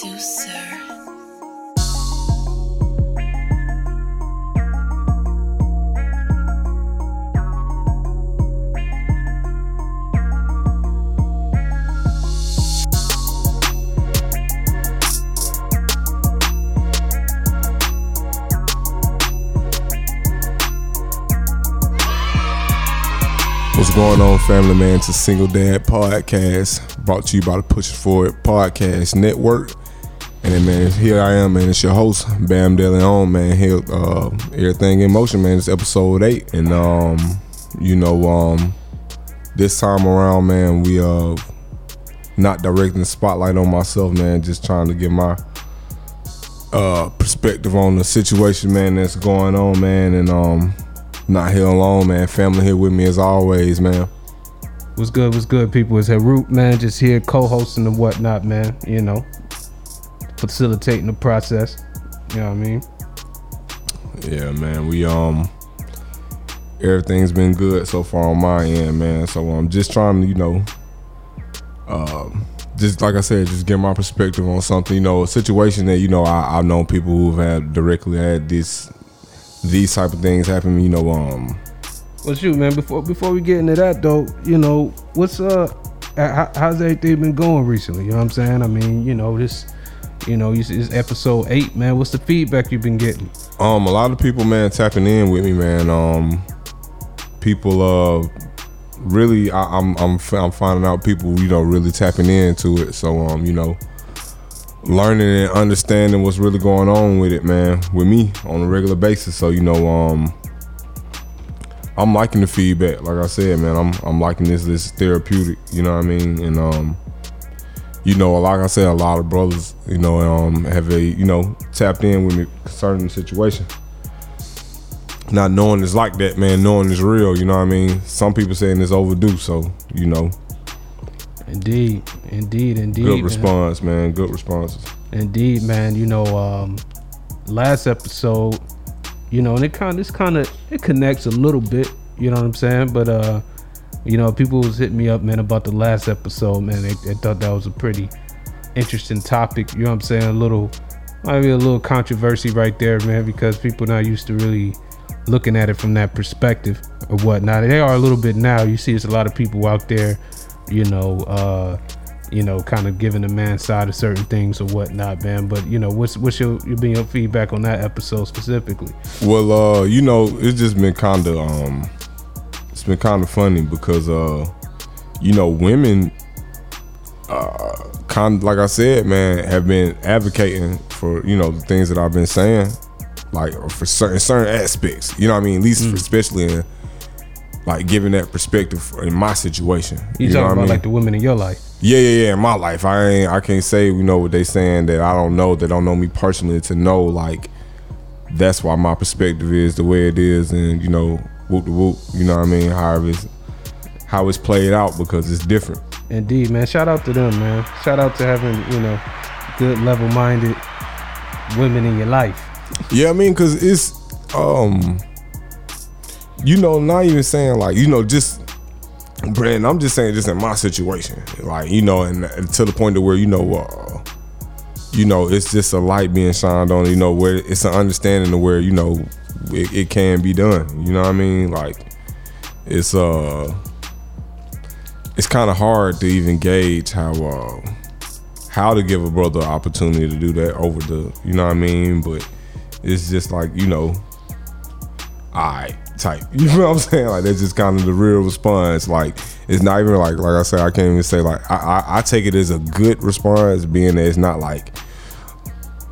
Seducer. What's going on, family man? It's a Single Dad Podcast brought to you by the Push It Forward Podcast Network. And then, man, here I am, man. It's your host, Bam Dele on, man. Here, everything in motion, man. It's episode 8. And, this time around, man, we not directing the spotlight on myself, man. Just trying to get my perspective on the situation, man, that's going on, man. And, not here alone, man. Family here with me as always, man. What's good, people? It's Herut, man. Just here co-hosting and whatnot, man. You know, facilitating the process. You know what I mean? Yeah, man. We, everything's been good so far on my end, man. So I'm just trying to, just like I said, just get my perspective on something, a situation that, I've known people who've had directly had these type of things happen, Well, shoot, man. Before we get into that, though, what's how's everything been going recently? You know what I'm saying? I mean, this is episode 8, man. What's the feedback you've been getting? A lot of people, man, tapping in with me, man. People, really, I'm finding out people, really tapping into it. So, learning and understanding what's really going on with it, man, with me on a regular basis. So, I'm liking the feedback. Like I said, man, I'm liking this therapeutic, you know what I mean? And, like I said, a lot of brothers, have tapped in with me concerning the situation. Not knowing it's like that, man, knowing it's real, you know what I mean? Some people saying it's overdue, so, Indeed. Good response, man. Good responses. Indeed, man. Last episode, and it connects a little bit, you know what I'm saying? But, people was hitting me up, man, about the last episode, man. They thought that was a pretty interesting topic, you know what I'm saying? Might be a little controversy right there, man, because people not used to really looking at it from that perspective or whatnot. They are a little bit now. You see, there's a lot of people out there kind of giving the man side of certain things or whatnot, man. But what's your feedback on that episode specifically? Well, it's just been kind of funny because women, like I said, man, have been advocating for the things that I've been saying, like for certain aspects. You know what I mean? At least especially in. Like giving that perspective in my situation. You talking about like the women in your life? Yeah. In my life, I can't say what they saying that I don't know. They don't know me personally to know. Like that's why my perspective is the way it is, and whoop the whoop. You know what I mean? How it's played out because it's different. Indeed, man. Shout out to them, man. Shout out to having good level-minded women in your life. Yeah, I mean, cause it's not even saying like, just Brandon, I'm just saying just in my situation, like, and to the point to where, it's just a light being shined on, where it's an understanding to where, it can be done. You know what I mean? Like it's kind of hard to even gauge how to give a brother an opportunity to do that over the, you know what I mean? But it's just like, I type. You know what I'm saying? Like that's just kind of the real response. Like it's not even like I said, I can't even say like I take it as a good response, being that it's not like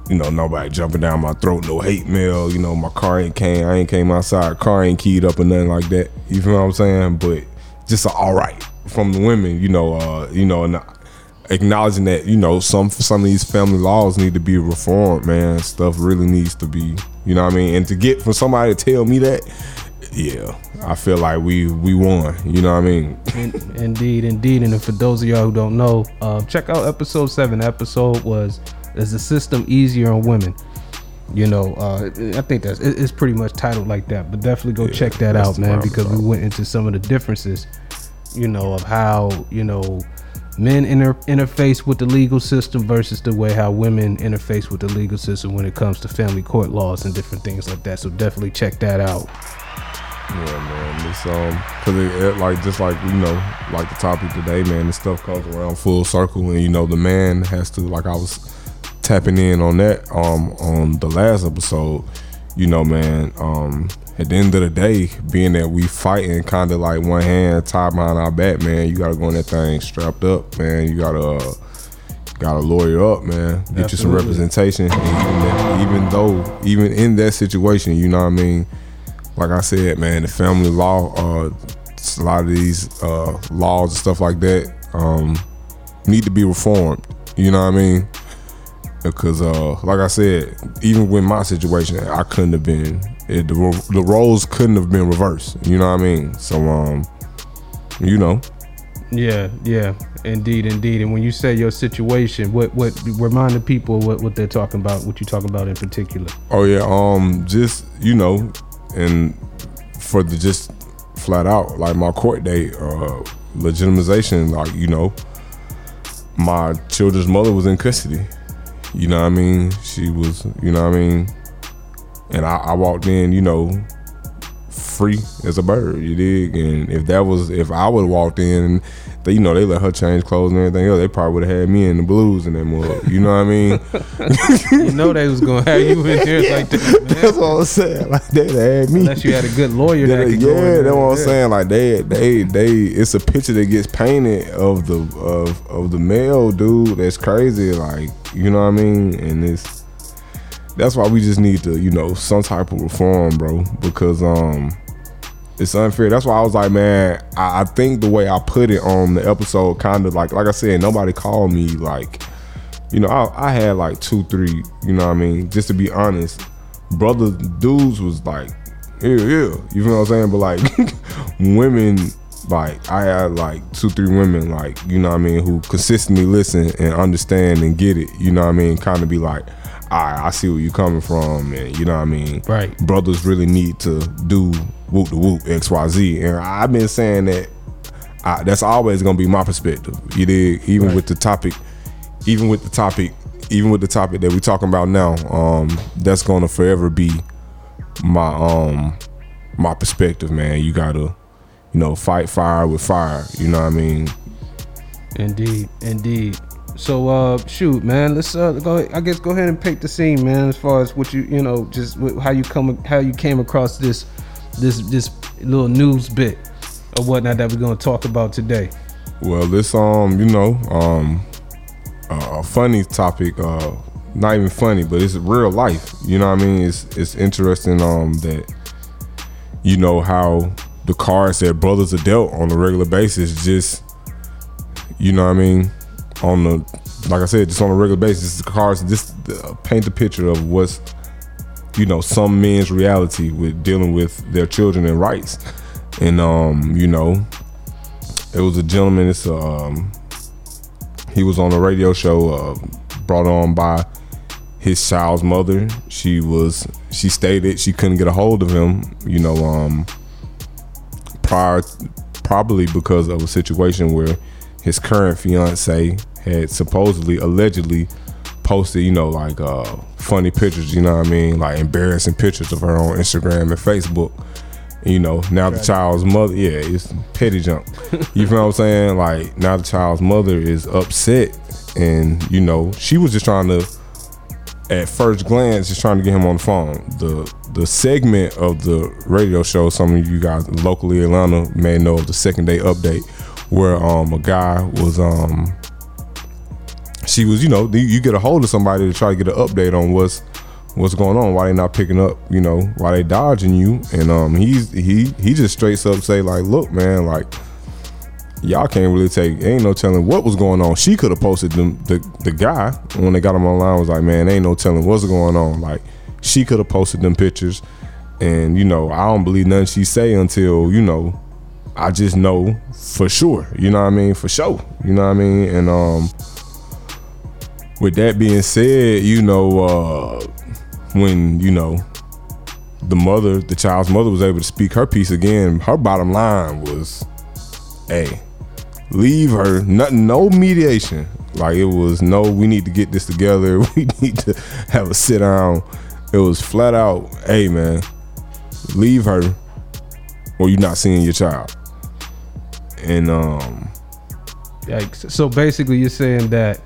nobody jumping down my throat, no hate mail, my car I ain't came outside, car ain't keyed up or nothing like that. You feel what I'm saying? But just all right from the women, and acknowledging that, some of these family laws need to be reformed, man. Stuff really needs to be, And to get for somebody to tell me that, yeah, I feel like we won. You know what I mean? Indeed. And for those of y'all who don't know, check out episode 7. Episode was, is the system easier on women? I think it's pretty much titled like that, but definitely go check that out, man, because we went into some of the differences, of how, men interface with the legal system versus the way how women interface with the legal system when it comes to family court laws and different things like that. So definitely check that out. Yeah, man, it's cause it like, just like, you know, like the topic today, man, this stuff comes around full circle, and you know, the man has to, like I was tapping in on that on the last episode, you know, man, at the end of the day, being that we fighting kind of like one hand tied behind our back, man, you gotta go in that thing strapped up, man. You gotta lawyer up, man. Get Absolutely. You some representation, even in that situation, you know what I mean. Like I said, man, the family law, a lot of these laws and stuff like that need to be reformed. You know what I mean? Because, like I said, even with my situation, I couldn't have been. The roles couldn't have been reversed. You know what I mean? So, you know. Yeah, indeed. And when you say your situation, what remind the people what they're talking about? What you talking about in particular? Oh yeah, just, you know. And for the just flat out, like my court date, legitimization, like, you know, my children's mother was in custody. You know what I mean? She was, you know what I mean? And I walked in, you know, free as a bird, you dig? And if I would have walked in, they, you know, they let her change clothes and everything else, they probably would have had me in the blues in that mug. You know what I mean? You know they was gonna have you in there like that, man. That's what I'm saying. Like they had me. Unless you had a good lawyer that could go in there. Yeah, that's what I'm saying. Like they it's a picture that gets painted of the of the male dude. That's crazy. Like, you know what I mean? And that's why we just need to, you know, some type of reform, bro, because it's unfair. That's why I was like, man, I think the way I put it on the episode, kind of like I said, nobody called me, like, you know, I had like 2-3, you know what I mean? Just to be honest, brother dudes was like, ew, you know what I'm saying? But like women, like I had like 2-3 women, like, you know what I mean, who consistently listen and understand and get it, you know what I mean? Kind of be like, I see where you coming from, and you know what I mean? Right. Brothers really need to do whoop to whoop, XYZ. And I've been saying that that's always gonna be my perspective. You dig? Even right. with the topic, even with the topic that we're talking about now, that's gonna forever be my my perspective, man. You gotta, you know, fight fire with fire, you know what I mean? Indeed. So, shoot, man, let's go ahead and paint the scene, man, as far as what you know, just how you came across this little news bit or whatnot that we're gonna talk about today. Well, this a funny topic, not even funny, but it's real life. You know what I mean? It's interesting that, you know, how the cards that brothers are dealt on a regular basis, just, you know what I mean, on a regular basis, paint the picture of what's, you know, some men's reality with dealing with their children and rights. And you know, it was a gentleman, it's he was on a radio show, brought on by his child's mother. She stated she couldn't get a hold of him, you know, probably because of a situation where his current fiance had allegedly posted, you know, like funny pictures, you know what I mean? Like embarrassing pictures of her on Instagram and Facebook. You know, now the child's mother, yeah, it's petty junk. You feel what I'm saying? Like, now the child's mother is upset, and, you know, she was just trying to, at first glance, just trying to get him on the phone. The segment of the radio show, some of you guys locally in Atlanta may know of the Second Day Update, where a guy was, she was, you know, you get a hold of somebody to try to get an update on what's going on, why they not picking up, you know, why they dodging you. And he just straight up say, like, look, man, like, y'all can't really take, ain't no telling what was going on. She could have posted them, the guy, when they got him online, was like, man, ain't no telling what's going on. Like, she could have posted them pictures, and, you know, I don't believe nothing she say until, you know, I just know for sure, you know what I mean? For sure, you know what I mean? And with that being said, you know, when, you know, the child's mother was able to speak her piece again, her bottom line was, hey, leave her. No mediation. Like, it was no, we need to get this together. We need to have a sit down. It was flat out, hey man, leave her or you're not seeing your child. And yikes. So basically you're saying that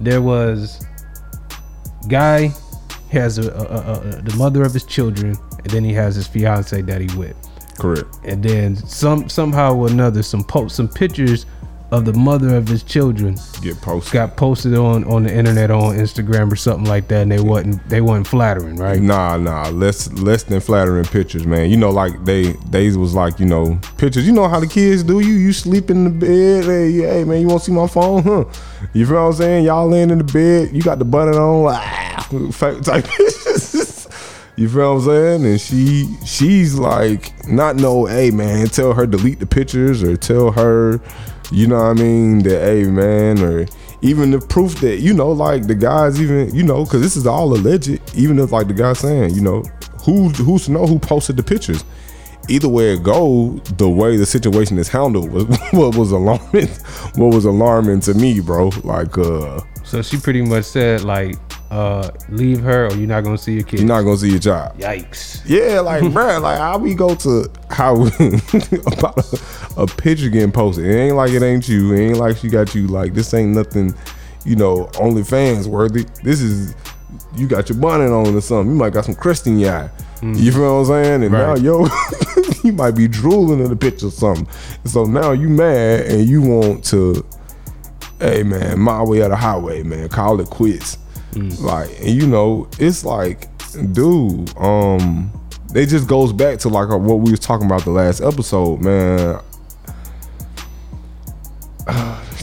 there was guy has the mother of his children, and then he has his fiance that he with. Correct. And then somehow or another, some pictures of the mother of his children got posted on the internet, on Instagram or something like that, and they wasn't flattering, right? Nah, less than flattering pictures, man. You know, like they was like, you know, pictures. You know how the kids do. You sleep in the bed. Hey man, you want to see my phone? Huh? You feel what I'm saying? Y'all laying in the bed. You got the button on, like, type. You feel what I'm saying? And she's like, not no, hey man, tell her delete the pictures or tell her, you know what I mean, that hey man, or even the proof that, you know, like the guys, even, you know, because this is all alleged, even if like the guy saying, you know, who's to know who posted the pictures? Either way it go, the way the situation is handled was what was alarming to me, bro. Like, so she pretty much said like, leave her or you're not gonna see your kid. You're not gonna see your child. Yikes. Yeah, like, bruh, like how we go to how about a picture getting posted. It ain't like it ain't you. It ain't like she got you. Like, this ain't nothing, you know, OnlyFans worthy. This is, you got your bonnet on or something. You might got some crust in your eye. Mm. You feel what I'm saying? And right now, yo, you might be drooling in the picture or something. So now you mad and you want to, hey man, my way or the highway, man. Call it quits. Mm. Like, and you know, it's like, dude, it just goes back to like what we was talking about the last episode, man.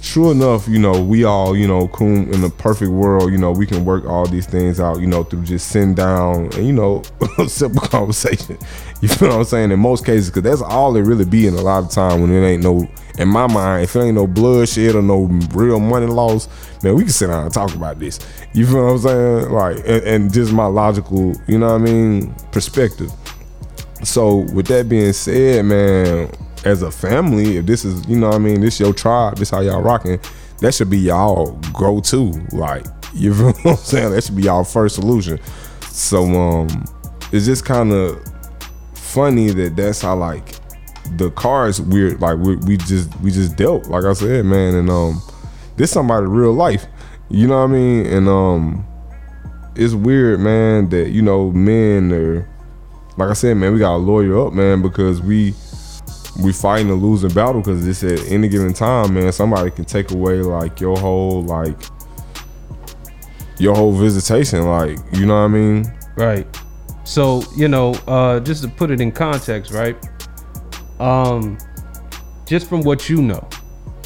True enough, you know, we all, you know, in the perfect world, you know, we can work all these things out, you know, through just sitting down and, you know, simple conversation. You feel what I'm saying? In most cases, because that's all it really be in a lot of time when it ain't no, in my mind, if it ain't no bloodshed or no real money loss, man, we can sit down and talk about this. You feel what I'm saying? Like, and just my logical, you know what I mean, perspective. So with that being said, man, as a family, if this is, you know what I mean, this your tribe, this how y'all rocking, that should be y'all go to. Like, you feel what I'm saying? That should be y'all first solution. So it's just kind of funny that that's how like the cards weird, like we just dealt, like I said, man. And this somebody real life, you know what I mean? And it's weird, man, that, you know, men are, like I said, man, we gotta lawyer up, man, because we fighting a losing battle, because it's at any given time, man, somebody can take away like your whole visitation, like, you know what I mean? Right. So, you know, just to put it in context, right? Just from what you know,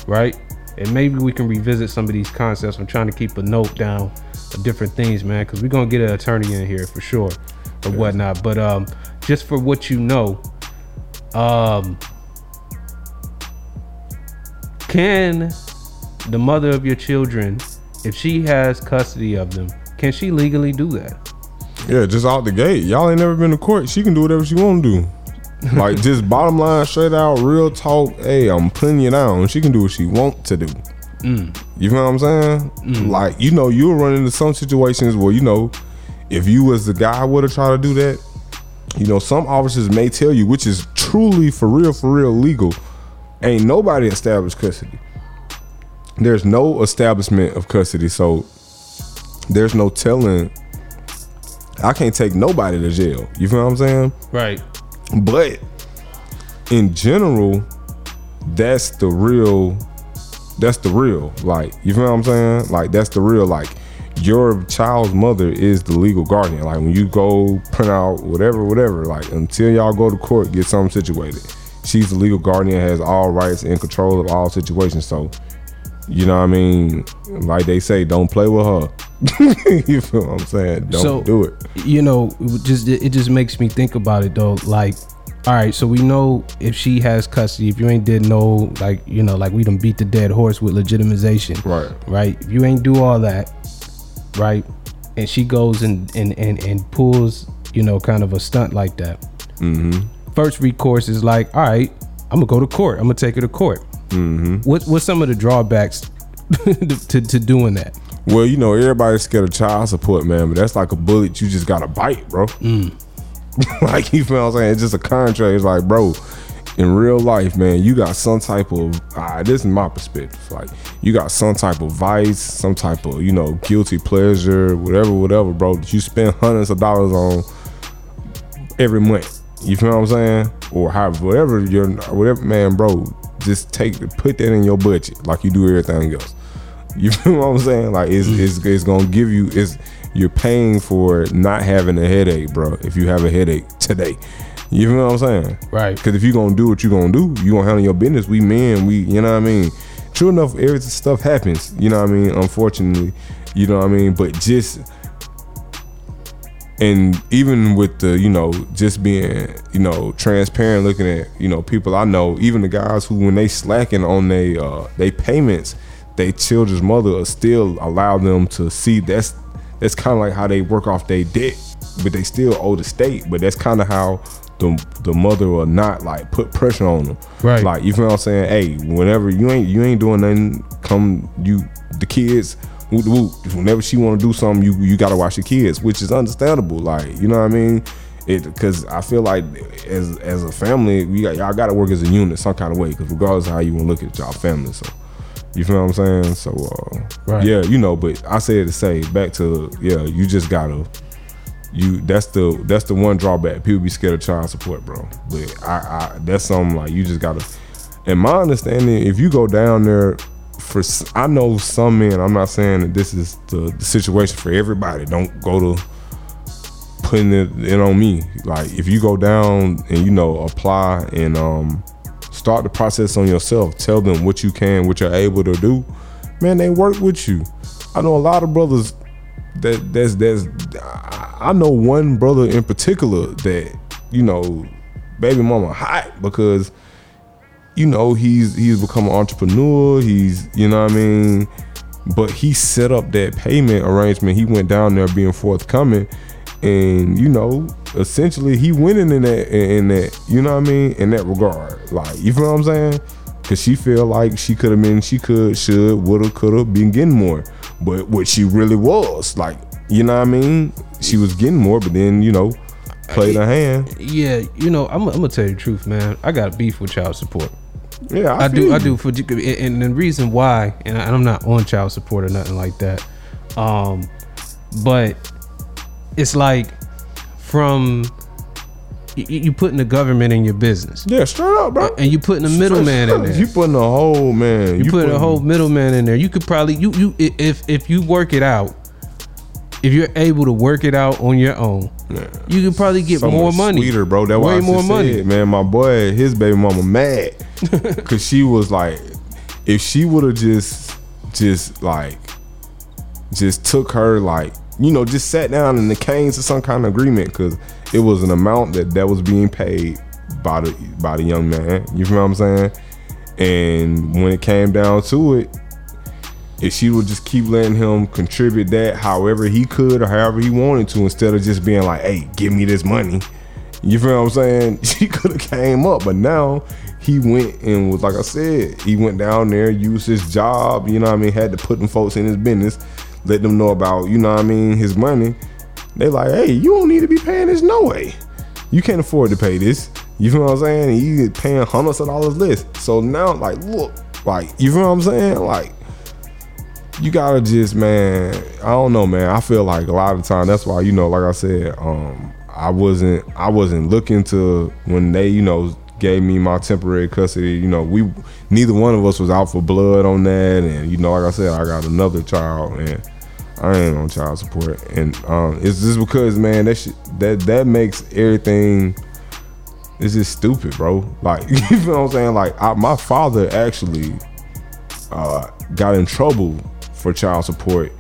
right? And maybe we can revisit some of these concepts. I'm trying to keep a note down of different things, man, because we're gonna get an attorney in here for sure or whatnot. But just for what you know, can the mother of your children, if she has custody of them, can she legally do that? Yeah, just out the gate. Y'all ain't never been to court. She can do whatever she want to do. Like, just bottom line, straight out, real talk. Hey, I'm putting you down. She can do what she want to do. Mm. You know what I'm saying? Mm. Like, you know, you'll run into some situations where, you know, if you was the guy would have tried to do that, you know, some officers may tell you, which is truly for real legal, ain't nobody established custody. There's no establishment of custody, so there's no telling. I can't take nobody to jail. You feel what I'm saying? Right. But in general, that's the real, like, you feel what I'm saying? Like, that's the real, like, your child's mother is the legal guardian. Like, when you go print out whatever, like, until y'all go to court, get something situated, she's the legal guardian, has all rights and control of all situations. So, you know what I mean? Like they say, don't play with her. You feel what I'm saying? Don't do it. You know, it just makes me think about it though. Like, all right, so we know if she has custody, if you ain't did no, like, you know, like we done beat the dead horse with legitimization. Right. Right. If you ain't do all that, right, and she goes and pulls, you know, kind of a stunt like that. Mm-hmm. First recourse is like, all right, I'm gonna go to court. I'm gonna take her to court. Mm-hmm. What's some of the drawbacks to doing that? Well, you know, everybody's scared of child support, man, but that's like a bullet you just gotta bite, bro. Mm. Like, you feel what I'm saying? It's just a contract. It's like, bro, in real life, man, you got some type of, this is my perspective, like, you got some type of vice, some type of, you know, guilty pleasure, whatever, bro, that you spend hundreds of dollars on every month. You feel what I'm saying? Or however, whatever, man, bro, just put that in your budget like you do everything else. You feel what I'm saying? Like, it's gonna give you, you're paying for not having a headache, bro, if you have a headache today. You feel what I'm saying? Right. Because if you're going to do what you're going to do, you're going to handle your business. We men, you know what I mean? True enough, every stuff happens, you know what I mean? Unfortunately, you know what I mean? But and even with the, you know, just being, you know, transparent, looking at, you know, people I know, even the guys who, when they slacking on they payments, they children's mother will still allow them to see. That's kind of like how they work off their debt, but they still owe the state. But that's kind of how the mother will not like put pressure on them. Right. Like, you feel what I'm saying? Hey, whenever you ain't doing nothing, the kids, whoop, whoop. Whenever she want to do something, you gotta watch the kids, which is understandable. Like, you know what I mean? Because I feel like as a family, y'all gotta work as a unit some kind of way. Because regardless of how you want to look at y'all family, so. You feel what I'm saying? So, right. Yeah, you know, but I said to say, back to, yeah, you just gotta, that's the one drawback. People be scared of child support, bro. But I that's something like you just gotta, in my understanding, if you go down there for, I know some men, I'm not saying that this is the situation for everybody. Don't go to putting it on me. Like, if you go down and, you know, apply and, start the process on yourself. Tell them what you can, what you're able to do. Man, they work with you. I know a lot of brothers I know one brother in particular that, you know, baby mama hot because, you know, he's become an entrepreneur. He's, you know what I mean? But he set up that payment arrangement. He went down there being forthcoming and, you know, essentially he winning in that, you know what I mean, in that regard. Like, you feel what I'm saying? Because she feel like she could have been, she could, should, woulda, coulda been getting more, but what she really was, like, you know what I mean, she was getting more, but then, you know, played her hand. Yeah, you know, I'm gonna tell you the truth, man. I got beef with child support. Yeah, I do. For and the reason why, and I'm not on child support or nothing like that, but it's like, from you putting the government in your business. Yeah, straight up, bro. And you putting a middleman in there. You putting a whole man. You putting a whole middleman in there. You could probably if you work it out, if you're able to work it out on your own, yeah, you can probably get so more money. Sweeter, bro. That's why I more money. Said, man, my boy, his baby mama mad because she was like, if she would have just took her like. You know, just sat down and it came to some kind of agreement because it was an amount that was being paid by the young man. You feel what I'm saying? And when it came down to it, if she would just keep letting him contribute that however he could or however he wanted to, instead of just being like, hey, give me this money. You feel what I'm saying? She could have came up, but now he went and was, like I said, he went down there, used his job, you know what I mean, had to put them folks in his business. Let them know about, you know what I mean, his money. They like, hey, you don't need to be paying this no way. You can't afford to pay this. You feel what I'm saying? And you paying hundreds of dollars less. So now, like, look, like, you feel what I'm saying? Like, you gotta just, man, I don't know, man. I feel like a lot of the time, that's why, you know, like I said, I wasn't looking to, when they, you know, gave me my temporary custody, you know, we neither one of us was out for blood on that. And, you know, like I said, I got another child and I ain't on child support. And it's just because, man, that makes everything, it's just stupid, bro. Like, you know what I'm saying? Like, my father actually got in trouble for child support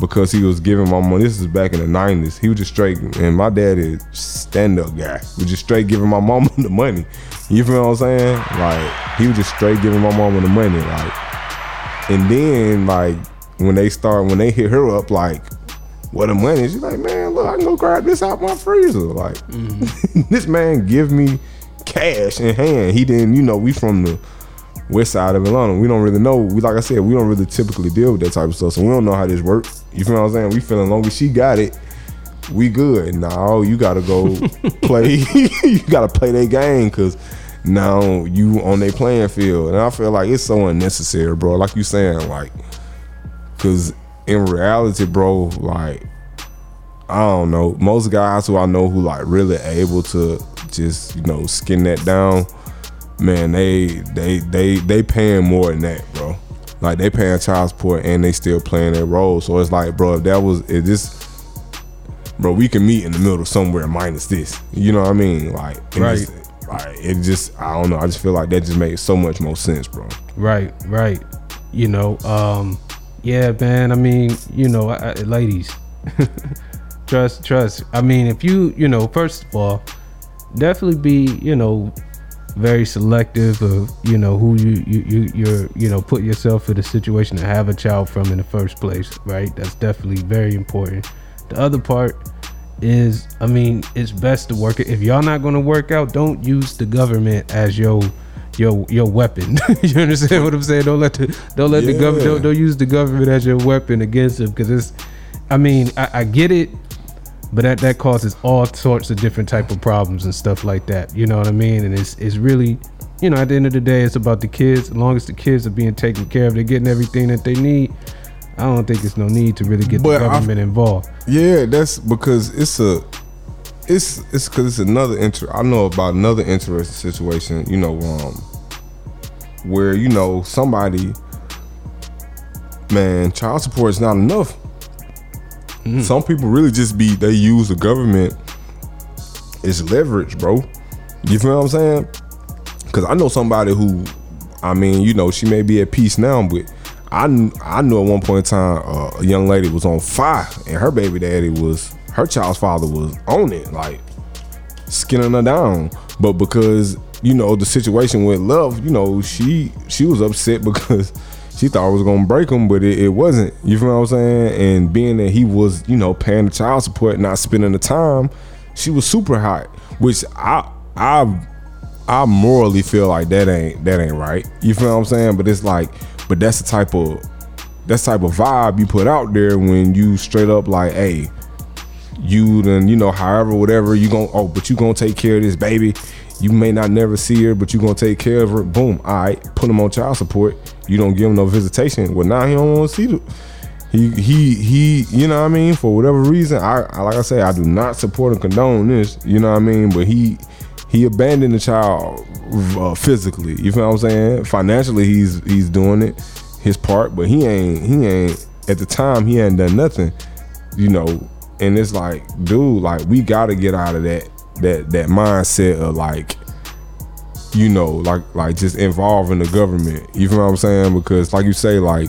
because he was giving my mom, this is back in the 90s, he was just straight, and my dad is stand-up guy, was just straight giving my mama the money. You feel what I'm saying? Like, he was just straight giving my mama the money, like, and then, like, when they hit her up, like, what the money? She's like, man, look, I can go grab this out my freezer, like, mm-hmm. This man give me cash in hand. He didn't, you know, we from the west side of Atlanta. We don't really know. Like I said, we don't really typically deal with that type of stuff, so we don't know how this works. You feel what I'm saying? We feeling lonely. She got it. We good. No, you gotta go play. You gotta play their game, cause now you on their playing field. And I feel like it's so unnecessary, bro. Like you saying, like, cause in reality, bro, like, I don't know. Most guys who I know who like really able to just, you know, skin that down, man, they paying more than that, bro. Like, they paying child support and they still playing their role. So it's like, bro, bro, we can meet in the middle somewhere minus this. You know what I mean? Like, right. I don't know. I just feel like that just makes so much more sense, bro. Right. You know, yeah, man. I mean, you know, ladies, trust. I mean, if you know, first of all, definitely be, you know, very selective of, you know, who you're, you know, put yourself in a situation to have a child from in the first place, right? That's definitely very important. The other part is, I mean, it's best to work it. If y'all not going to work out, don't use the government as your weapon. You understand what I'm saying? Don't let the government, don't use the government as your weapon against them, because it's, I mean, I get it, but that causes all sorts of different type of problems and stuff like that. You know what I mean? And it's really, you know, at the end of the day, it's about the kids. As long as the kids are being taken care of, they're getting everything that they need. I don't think there's no need to really get the government involved. Yeah, that's because I know about another interesting situation, you know, where, you know, somebody, man, child support is not enough. Mm. Some people really just they use the government as leverage, bro. You feel what I'm saying? Because I know somebody who, I mean, you know, she may be at peace now, but I knew at one point in time a young lady was on fire, and her baby daddy was, her child's father was on it, like skinning her down. But because, you know, the situation with love, you know, she was upset because she thought it was gonna break him, but it wasn't. You feel what I'm saying? And being that he was, you know, paying the child support, not spending the time, she was super hot, which I morally feel like that ain't right. You feel what I'm saying? But it's like, but that's the type of vibe you put out there when you straight up like, hey, you done, you know, however, whatever, you gonna, oh, but you gonna take care of this baby. You may not never see her, but you gonna take care of her. Boom, all right, put him on child support. You don't give him no visitation. Well, now he don't want to see the, he you know what I mean? For whatever reason, I like I say, I do not support and condone this. You know what I mean? But he abandoned the child physically. You feel what I'm saying? Financially, he's doing it, his part, but he ain't at the time, he ain't done nothing, you know. And it's like, dude, like, we gotta get out of that mindset of like, you know, like just involving the government. You feel what I'm saying? Because like you say, like,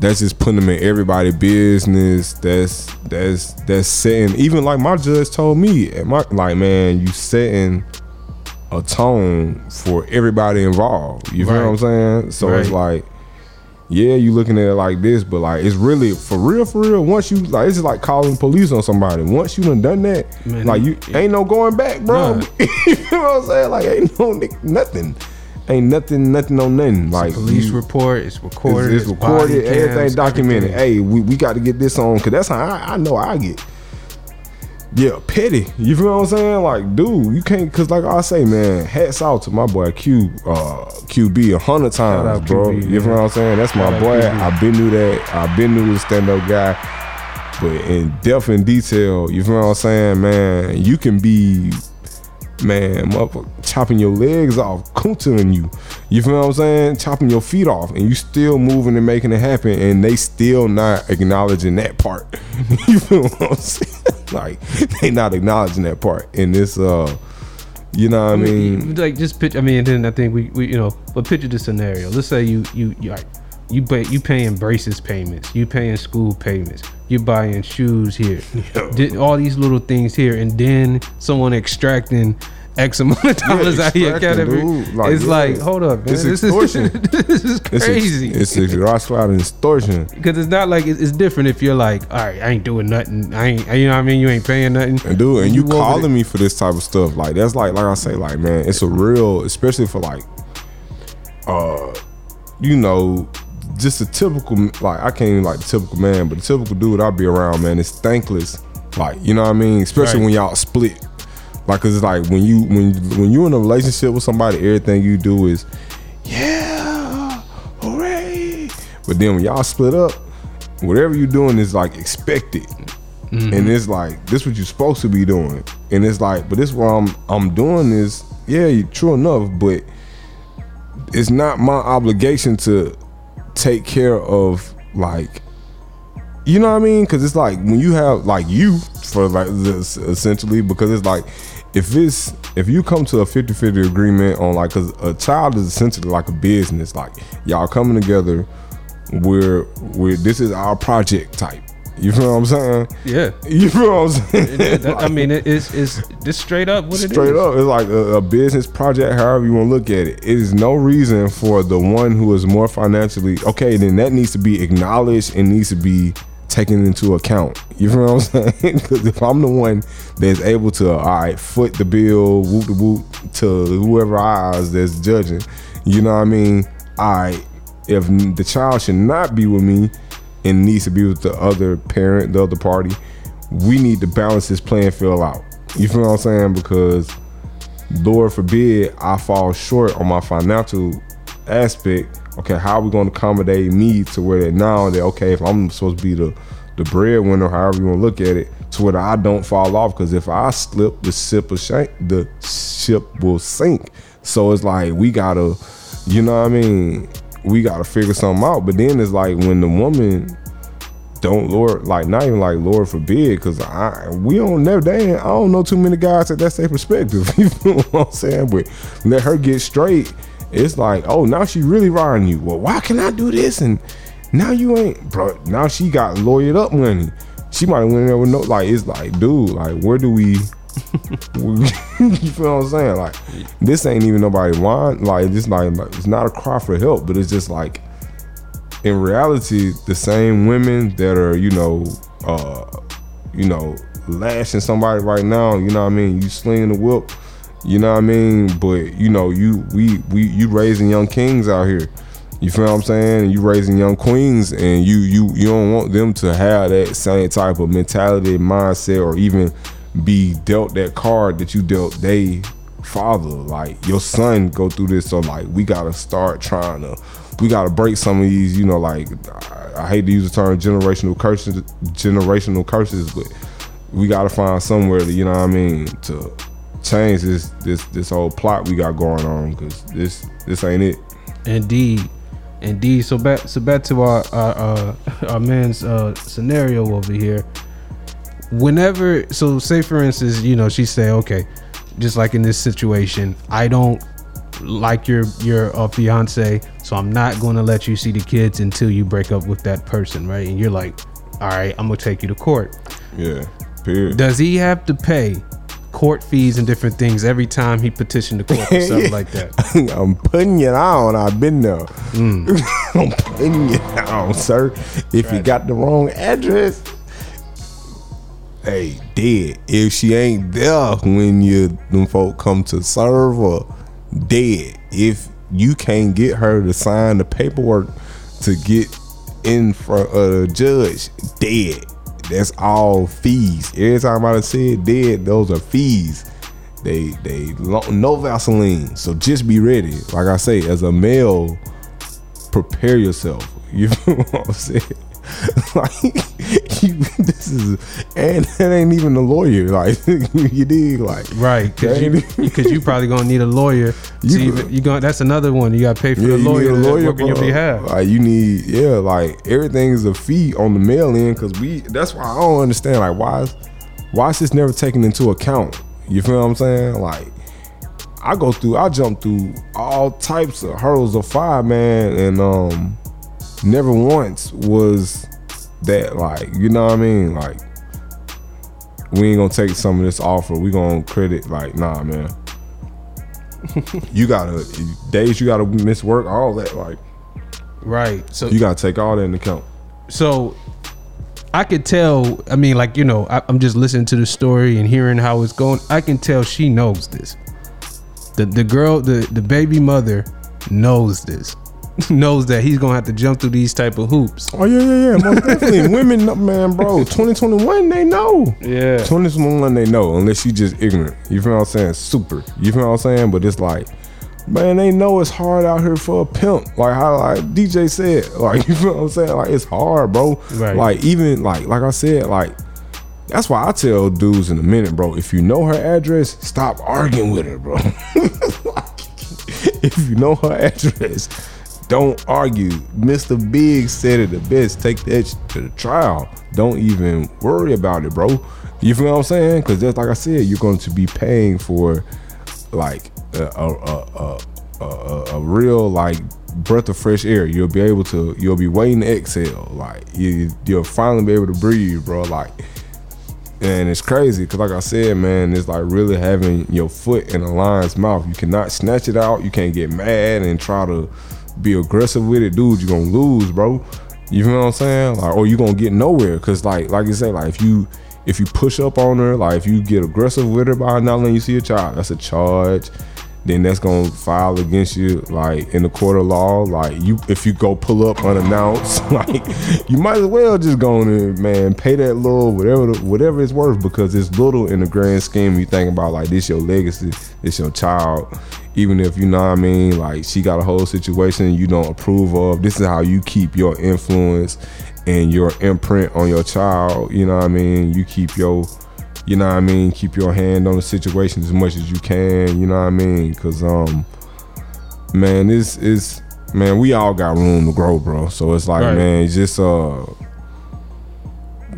that's just putting them in everybody's business. That's setting. Even like my judge told me, man, you setting a tone for everybody involved. You feel what I'm saying? So it's like, yeah, you looking at it like this, but like, it's really for real. Once you like, it's just like calling police on somebody. Once you done that, man, like, you ain't no going back, bro. Nah. You know what I'm saying? Like, ain't no nothing. Ain't nothing on nothing. It's like a police report. It's recorded. It's recorded. Everything documented. Everything. Hey, we got to get this on, because that's how I know I get. Yeah, petty. You feel what I'm saying? Like, dude, you can't, because like I say, man, hats out to my boy QB 100 times, bro. QB, you feel what I'm saying? That's my boy. QB. I've been new to the stand-up guy. But in depth and detail, you feel what I'm saying, man? You can be, man, motherfucker, chopping your legs off, countering you. You feel what I'm saying? Chopping your feet off, and you still moving and making it happen, and they still not acknowledging that part. You feel what I'm saying? Like, they not acknowledging that part in this, you know what I mean? Like, just picture, I mean, then I think we you know, but picture the scenario. Let's say you paying braces payments, you paying school payments, you buying shoes here, all these little things here, and then someone extracting X amount of dollars out of your academy. Dude, like, it's like, hold up, man. This extortion. This is crazy. It's rock out and extortion. Because it's not like, it's different if you're like, all right, I ain't doing nothing. I ain't, you know what I mean? You ain't paying nothing. And dude, and you calling me for this type of stuff. Like, that's like I say, like, man, it's a real, especially for like, you know, just a typical, like, I can't even like the typical man, but the typical dude I be around, man, is thankless. Like, you know what I mean? Especially right. when y'all split. Like, cause it's like when you in a relationship with somebody, everything you do is, yeah, hooray. But then when y'all split up, whatever you're doing is like expected. Mm-hmm. And it's like, this what you're supposed to be doing. And it's like, but this what I'm doing is, yeah, true enough, but it's not my obligation to take care of, like, you know what I mean? Because it's like when you have like you for like this, essentially, because it's like if you come to a 50-50 agreement on, like, because a child is essentially like a business, like y'all coming together, we're this is our project type. You feel what I'm saying? Yeah. You feel what I'm saying? Like, I mean, it's just straight up what it is. Straight up. It's like a business project, however you want to look at it. It is no reason for the one who is more financially, okay, then that needs to be acknowledged and needs to be taken into account. You feel what I'm saying? Because if I'm the one that's able to, all right, foot the bill, whoop the whoop, to whoever eyes that's judging, you know what I mean? All right, if the child should not be with me, and needs to be with the other parent, the other party, we need to balance this playing field out. You feel what I'm saying? Because Lord forbid I fall short on my financial aspect. Okay, how are we gonna accommodate me to where that now that, okay, if I'm supposed to be the breadwinner, however you wanna look at it, to where I don't fall off, because if I slip, the ship will sink. So it's like, we gotta, you know what I mean? We gotta figure something out. But then it's like when the woman don't, Lord, like, not even like Lord forbid, because I don't know too many guys that's their perspective. You know what I'm saying? But let her get straight. It's like, oh, now she really riding you. Well, why can I do this? And now you ain't, bro. Now she got lawyered up money. She might have went there with no, like, it's like, dude, like, where do we? You feel what I'm saying? Like, this ain't even nobody want, like, this, like, it's not a cry for help, but it's just like, in reality, the same women that are, you know, lashing somebody right now, you know what I mean? You slinging the whip, you know what I mean? But you know, you raising young kings out here. You feel what I'm saying? And you raising young queens, and you don't want them to have that same type of mentality, mindset, or even be dealt that card that you dealt they father. Like, your son go through this, so like we gotta break some of these, you know, like, I hate to use the term generational curses, but we gotta find somewhere to, you know what I mean, to change this whole plot we got going on, because this ain't it. Indeed. So back to our man's scenario over here. Whenever, so say for instance, you know, she say, okay, just like in this situation, I don't like your fiance, so I'm not going to let you see the kids until you break up with that person, right? And you're like, all right, I'm gonna take you to court. Yeah. Period. Does he have to pay court fees and different things every time he petitioned the court for something like that? I'm putting you on. I've been there. I'm putting you on, sir. If right. You got the wrong address. Hey, dead. If she ain't there when them folk come to serve her, dead. If you can't get her to sign the paperwork to get in front of the judge, dead. That's all fees. Every time I said dead, those are fees. They no Vaseline. So just be ready. Like I say, as a male, prepare yourself. You feel what I'm saying? Like, and that ain't even a lawyer. Like, you dig? Like, right? Because you probably gonna need a lawyer. That's another one. You gotta pay for the lawyer to work on your behalf. Like, you need, yeah. Like, everything is a fee on the mail end. Because that's why I don't understand. Like, why is this never taken into account? You feel what I'm saying? Like, I jump through all types of hurdles of fire, man, and never once was that, like, you know what I mean? Like, we ain't gonna take some of this offer. We gonna credit, like, nah, man. You gotta miss work, all that, like. Right. So you gotta take all that into account. So I could tell, I mean, like, you know, I'm just listening to the story and hearing how it's going. I can tell she knows this. The girl, the baby mother knows this, knows that he's gonna have to jump through these type of hoops. Oh yeah, yeah, yeah, most definitely. Women, man, bro, 2021, they know. Yeah, 2021, they know. Unless you just ignorant, you feel what I'm saying? Super, you feel what I'm saying? But it's like, man, they know it's hard out here for a pimp. Like how, like DJ said, like, you feel what I'm saying? Like, it's hard, bro. Right. Like, even like I said, like, that's why I tell dudes in a minute, bro, if you know her address, stop arguing with her, bro. If you know her address, don't argue. Mr. Big said it the best. Take that to the trial. Don't even worry about it, bro. You feel what I'm saying? Because just like I said, you're going to be paying for like a real like breath of fresh air. You'll be able to, you'll be waiting to exhale. Like you'll finally be able to breathe, bro. Like, and it's crazy because, like I said, man, it's like really having your foot in a lion's mouth. You cannot snatch it out. You can't get mad and try to be aggressive with it, dude. You're gonna lose, bro. You know what I'm saying? Like, or you're gonna get nowhere. Because, like you say, like if you push up on her, like if you get aggressive with her by not letting you see a child, that's a charge. Then that's gonna file against you, like in the court of law. Like if you go pull up unannounced, like you might as well just go in and, man, pay that little whatever it's worth, because it's little in the grand scheme. You think about like this your legacy, this your child. Even if, you know what I mean, like she got a whole situation you don't approve of, this is how you keep your influence and your imprint on your child. You know what I mean? You keep your, you know what I mean, keep your hand on the situation as much as you can, you know what I mean? Cause man, this is, man, we all got room to grow, bro. So it's like, right, man, just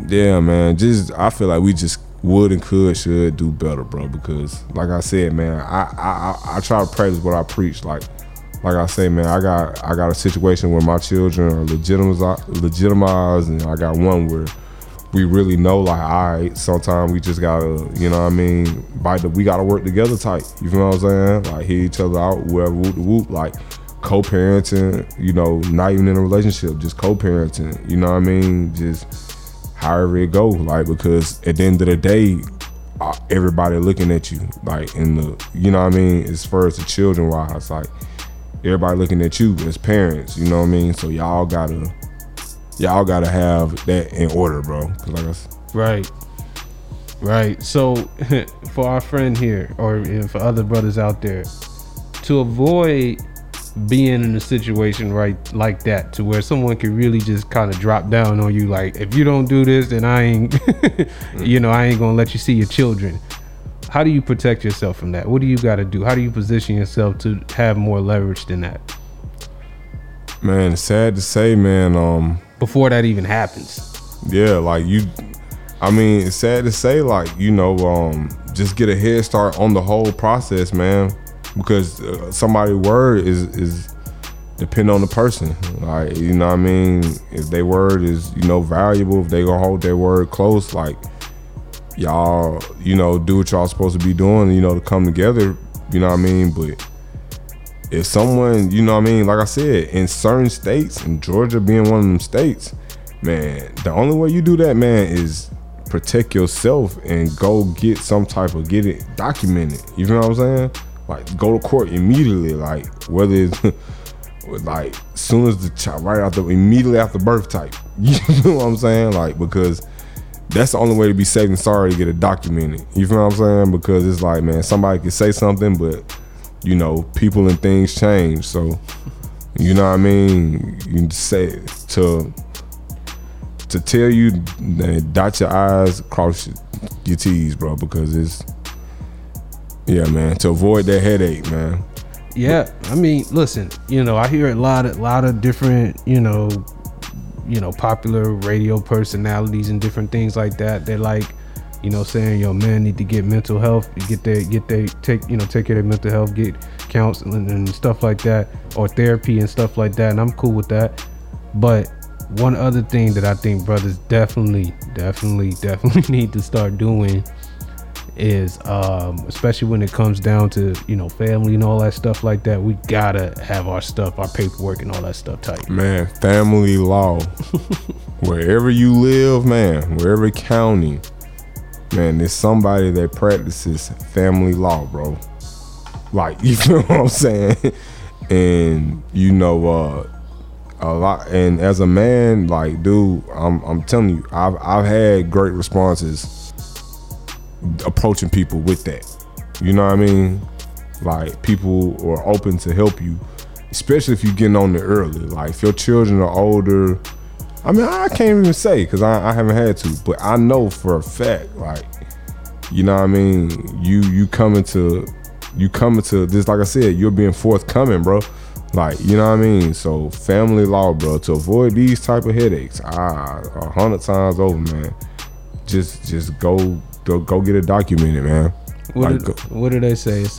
yeah, man, just I feel like we just would and could should do better, bro, because like I said, man, I try to practice what I preach. Like I say, man, I got a situation where my children are legitimized, and I got one where we really know, like, all right, sometimes we just gotta, you know what I mean, we gotta work together tight. You feel what I'm saying? Like, hear each other out, whoever, whoop-de-whoop, like, co-parenting, you know, not even in a relationship, just co-parenting, you know what I mean? Just however it go, like, because at the end of the day, everybody looking at you, like, in the, you know what I mean, as far as the children-wise, like, everybody looking at you as parents, you know what I mean? So y'all gotta have that in order, bro. Like I said. Right. So for our friend here, or for other brothers out there, to avoid being in a situation right like that, to where someone could really just kind of drop down on you, like, if you don't do this, then I ain't, you know, I ain't gonna let you see your children. How do you protect yourself from that? What do you gotta do? How do you position yourself to have more leverage than that? Man, it's sad to say, man. Before that even happens. Yeah, like it's sad to say, like, you know, just get a head start on the whole process, man, because somebody's word is depend on the person. Like, you know what I mean? If their word is, you know, valuable, if they gonna hold their word close, like, y'all, you know, do what y'all supposed to be doing, you know, to come together, you know what I mean? But if someone, you know what I mean, like I said, in certain states, and Georgia being one of them states, man, the only way you do that, man, is protect yourself and go get some type of, get it documented. You know what I'm saying? Like, go to court immediately. Like, whether it's like soon as the child, immediately after birth type. You know what I'm saying? Like, because that's the only way to be safe and sorry, to get it documented. You know what I'm saying? Because it's like, man, somebody could say something, but you know, people and things change. So, you know what I mean? You say to tell you, dot your I's, cross your T's, bro, because it's, yeah, man, to avoid that headache, man. Yeah, I mean, listen, you know, I hear a lot of different, you know, popular radio personalities and different things like that. They're like, you know, saying, yo, men need to get mental health, take care of their mental health, get counseling and stuff like that, or therapy and stuff like that. And I'm cool with that. But one other thing that I think brothers definitely need to start doing is, especially when it comes down to, you know, family and all that stuff like that, we gotta have our stuff, our paperwork and all that stuff tight. Man, family law. Wherever you live, man, wherever county, man, there's somebody that practices family law, bro. Like, you know what I'm saying? And you know, a lot. And as a man, like, dude, I'm telling you, I've had great responses approaching people with that. You know what I mean? Like, people are open to help you, especially if you're getting on there early. Like, if your children are older, I mean, I can't even say because I haven't had to, but I know for a fact, like, you know what I mean? You coming to this, like I said, you're being forthcoming, bro. Like, you know what I mean? So family law, bro, to avoid these type of headaches, 100 times over, man. Just go get it documented, man. What do they say? It's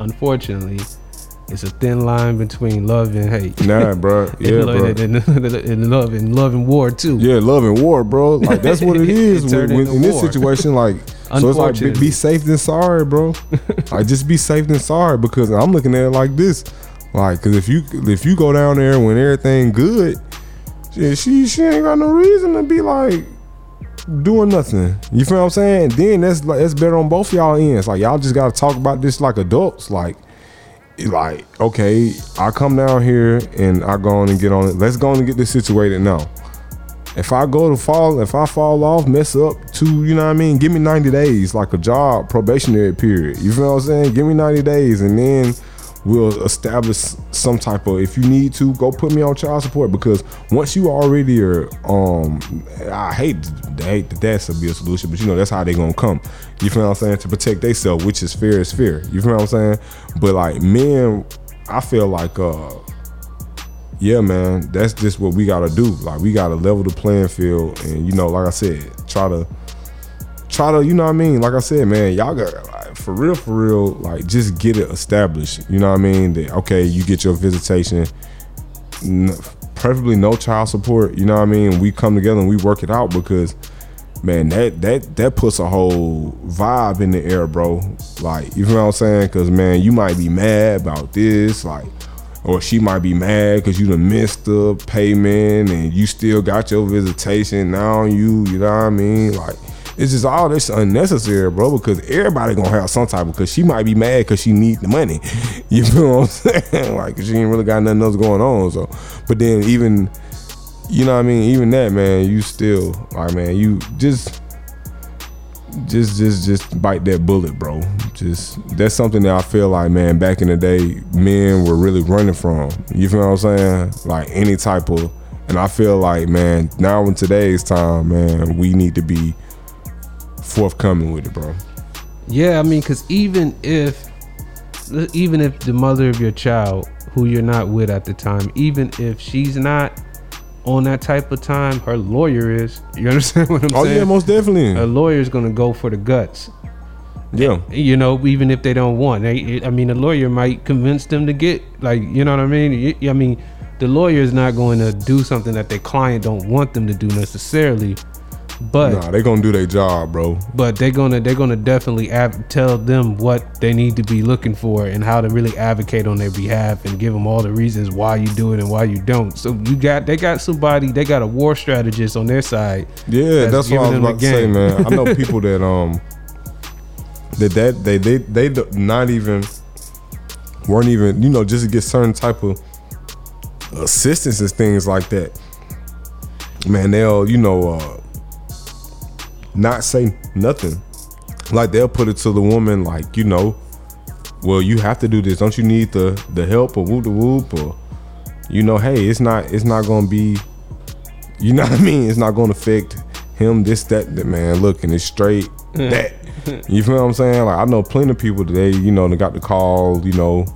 unfortunately, it's a thin line between love and hate. Nah, bro. Yeah, bro. And love and war too. Yeah, love and war, bro. Like, that's what it is in this situation. Like, so it's like be safe than sorry, bro. Like, just be safe than sorry, because I'm looking at it like this. Like, cause if you go down there when everything good, she ain't got no reason to be like doing nothing. You feel what I'm saying? Then that's better on both y'all ends. Like, y'all just gotta talk about this like adults. Like, okay, I come down here and I go on and get on it. Let's go on and get this situated now. If I fall off, mess up to, you know what I mean? Give me 90 days, like a job probationary period. You feel what I'm saying? Give me 90 days and then we'll establish some type of, if you need to, go put me on child support. Because once you already are, I hate that that's a be a solution, but you know, that's how they gonna come. You feel what I'm saying? To protect themselves, which is fair as fair. You feel what I'm saying? But like, men, I feel like, yeah, man, that's just what we gotta do. Like, we gotta level the playing field and, you know, like I said, try to, you know what I mean? Like I said, man, y'all got, like, for real, like, just get it established. You know what I mean? That, okay, you get your visitation, preferably no child support. You know what I mean? We come together and we work it out, because, man, that puts a whole vibe in the air, bro. Like, you know what I'm saying? Because, man, you might be mad about this, like, or she might be mad because you done missed the payment and you still got your visitation. Now you know what I mean? Like, it's just all this unnecessary, bro, because everybody gonna have some type of, because she might be mad because she need the money. You feel what I'm saying? Like, she ain't really got nothing else going on. So, but then even, you know what I mean? Even that, man, you still, like, man, you just bite that bullet, bro. Just, that's something that I feel like, man, back in the day, men were really running from. You feel what I'm saying? Like, any type of, and I feel like, man, now in today's time, man, we need to be forthcoming with it, bro. Yeah, I mean, because even if the mother of your child, who you're not with at the time, even if she's not on that type of time, her lawyer is. You understand what I'm saying? Oh yeah, most definitely. Her lawyer is gonna go for the guts. Yeah. You know, even if they don't want. I mean, the lawyer might convince them to get, like, you know what I mean? I mean, the lawyer is not going to do something that their client don't want them to do necessarily. But nah, they're gonna do their job, bro. But they're gonna definitely tell them what they need to be looking for and how to really advocate on their behalf and give them all the reasons why you do it and why you don't. So they got a war strategist on their side. Yeah, that's what I was about to say, man. I know people that they not even weren't even, you know, just to get certain type of assistance and things like that. Man, they'll, you know, not say nothing. Like, they'll put it to the woman, like, you know, well, you have to do this. Don't you need the help or whoop the whoop, or, you know, hey, it's not gonna be, you know what I mean? It's not gonna affect him. This, that man, look, and it's straight that. You feel what I'm saying? Like, I know plenty of people today, you know, they got the call, you know,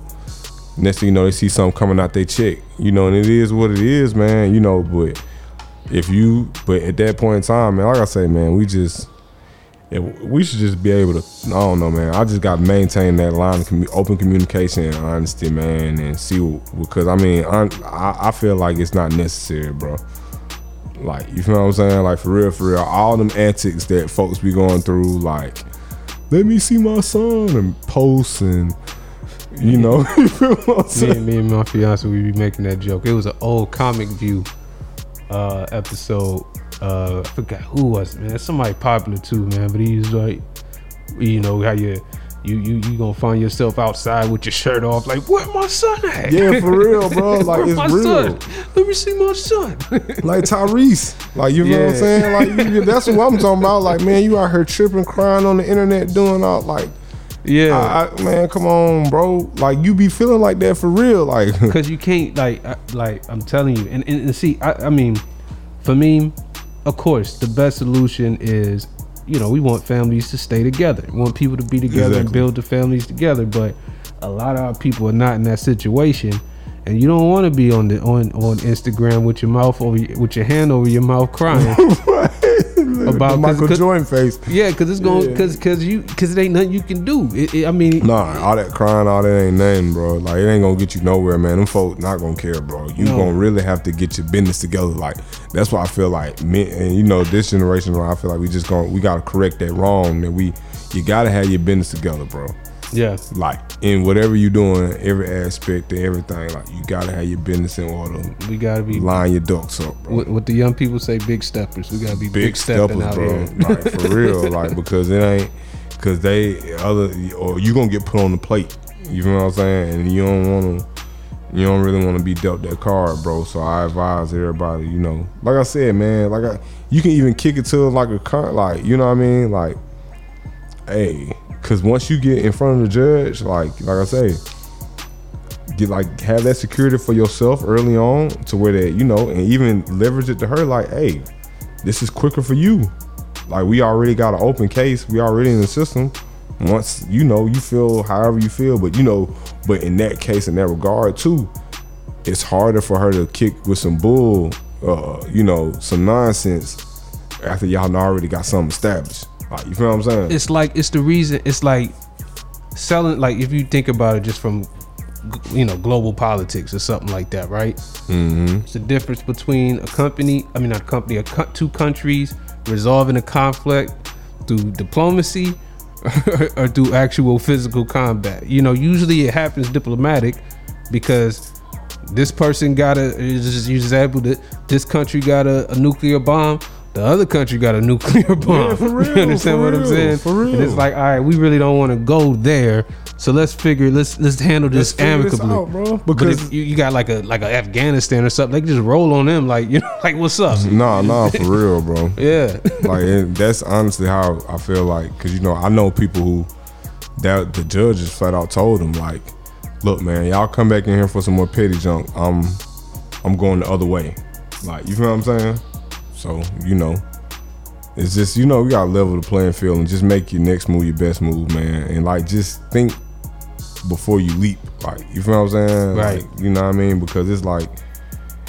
next thing you know, they see something coming out they check, you know, and it is what it is, man, you know, but. But at that point in time, man, like I say, man, we should just be able to, I don't know, man. I just got to maintain that line of open communication and honesty, man, and see what, because I mean, I feel like it's not necessary, bro. Like, you feel what I'm saying? Like, for real, all them antics that folks be going through, like, let me see my son and posts and, you know. Me and my fiance, we be making that joke. It was an old Comic View episode. I forgot who was it, man. Somebody popular too, man. But he's like, you know, how you You gonna find yourself outside with your shirt off, like, where my son at? Yeah, for real, bro. Like, it's my real son? Let me see my son. Like Tyrese. Like, you know what I'm saying? Like, that's what I'm talking about. Like, man, you out here tripping, crying on the internet, doing all, like, man, come on, bro. Like, you be feeling like that for real, like, because you can't, like I'm telling you. And see, I mean, for me, of course, the best solution is, you know, we want families to stay together. We want people to be together and build the families together. But a lot of our people are not in that situation, and you don't want to be on Instagram with your mouth over, with your hand over your mouth, crying about the Michael Jordan face. Yeah, because it's going because it ain't nothing you can do. All that crying, all that ain't nothing, bro. Like, it ain't gonna get you nowhere, man. Them folks not gonna care, bro. You gonna really have to get your business together. Like, that's why I feel like me and, you know, this generation, I feel like we gotta correct that wrong. That you gotta have your business together, bro. Yeah. Like, in whatever you're doing, every aspect of everything, like, you gotta have your business in order. We gotta be line your ducks up, bro. What the young people say, big steppers. We gotta be big steppers out, bro. Like, for real. Like, because it ain't, because they other, or you gonna get put on the plate. You know what I'm saying? And you don't really want to be dealt that card, bro. So I advise everybody, you know, like I said, man, you can even kick it to like a cunt, like, you know what I mean? Like, hey. Cause once you get in front of the judge, like I say, have that security for yourself early on, to where that, you know, and even leverage it to her, like, hey, this is quicker for you. Like, we already got an open case, we already in the system. Once, you know, you feel however you feel, but, you know, but in that case, in that regard too, it's harder for her to kick with some bull, you know, some nonsense after y'all already got something established. Like, you feel what I'm saying? It's like, it's the reason, it's like selling, like, if you think about it just from, you know, global politics or something like that, right? Mm-hmm. It's the difference between two countries resolving a conflict through diplomacy or through actual physical combat. You know, usually it happens diplomatic, because this person this country got a nuclear bomb. The other country got a nuclear bomb. Yeah, for real. You understand what I'm saying? For real. And it's like, all right, we really don't want to go there, so let's handle this amicably, out, bro. Because, but if you got like a Afghanistan or something, they can just roll on them, like, you know, like, what's up? Nah, for real, bro. Yeah. Like, that's honestly how I feel, like, because, you know, I know people who that the judges flat out told them, like, look, man, y'all come back in here for some more petty junk. I'm going the other way. Like, you feel what I'm saying? So, you know, it's just, you know, we gotta level the playing field and just make your next move your best move, man. And, like, just think before you leap. Like, you feel what I'm saying? Right. Like, you know what I mean? Because it's like,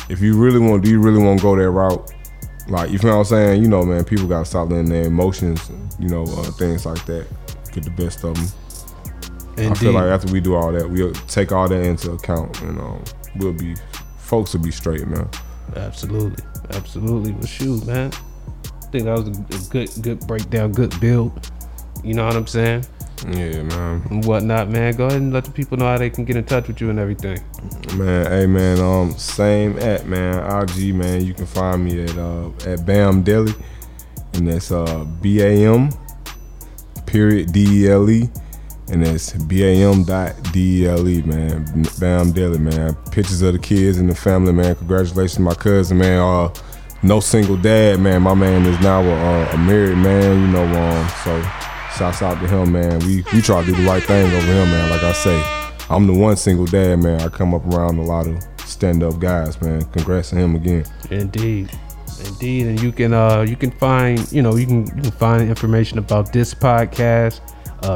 if you really want to go that route, like, you feel what I'm saying? You know, man, people gotta stop letting their emotions, you know, things like that get the best of them. Indeed. I feel like after we do all that, we'll take all that into account, and folks will be straight, man. Absolutely. Well, shoot, man, I think that was a good breakdown, good build. You know what I'm saying? Yeah, man. And whatnot, man. Go ahead and let the people know how they can get in touch with you and everything. Man, hey, man, same at, man, IG, man. You can find me at Bam Dele, and that's BAM.DELE, and that's BAM.DELE, man. Bam Dele, man. Pictures of the kids and the family, man. Congratulations to my cousin, man. No single dad, man. My man is now a married man, you know. So shouts out to him, man. We try to do the right thing over him, man. Like I say, I'm the one single dad, man. I come up around a lot of stand-up guys, man. Congrats to him again. Indeed. And you can find information about this podcast,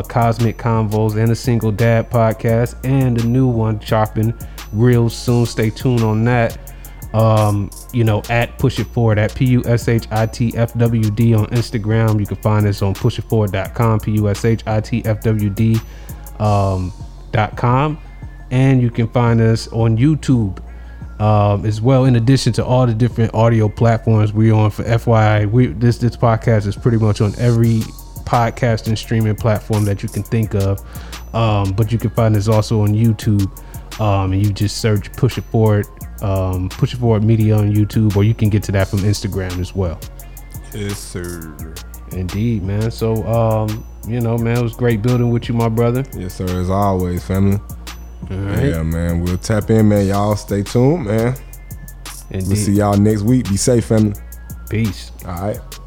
Cosmic Convos, and the Single Dad Podcast, and the new one dropping real soon. Stay tuned on that. You know, at Push It Forward, at PUSHITFWD on Instagram. You can find us on pushitforward.com, PUSHITFWD.com, and you can find us on YouTube as well. In addition to all the different audio platforms we're on, for FYI, this podcast is pretty much on every podcast and streaming platform that you can think of, but you can find us also on YouTube, and you just search Push It Forward Media on YouTube, or you can get to that from Instagram as well. Yes, sir. Indeed, man. So, you know, man, it was great building with you, my brother. Yes, sir. As always, family. All right. Yeah, man. We'll tap in, man. Y'all stay tuned, man. Indeed. We'll see y'all next week. Be safe, family. Peace. All right.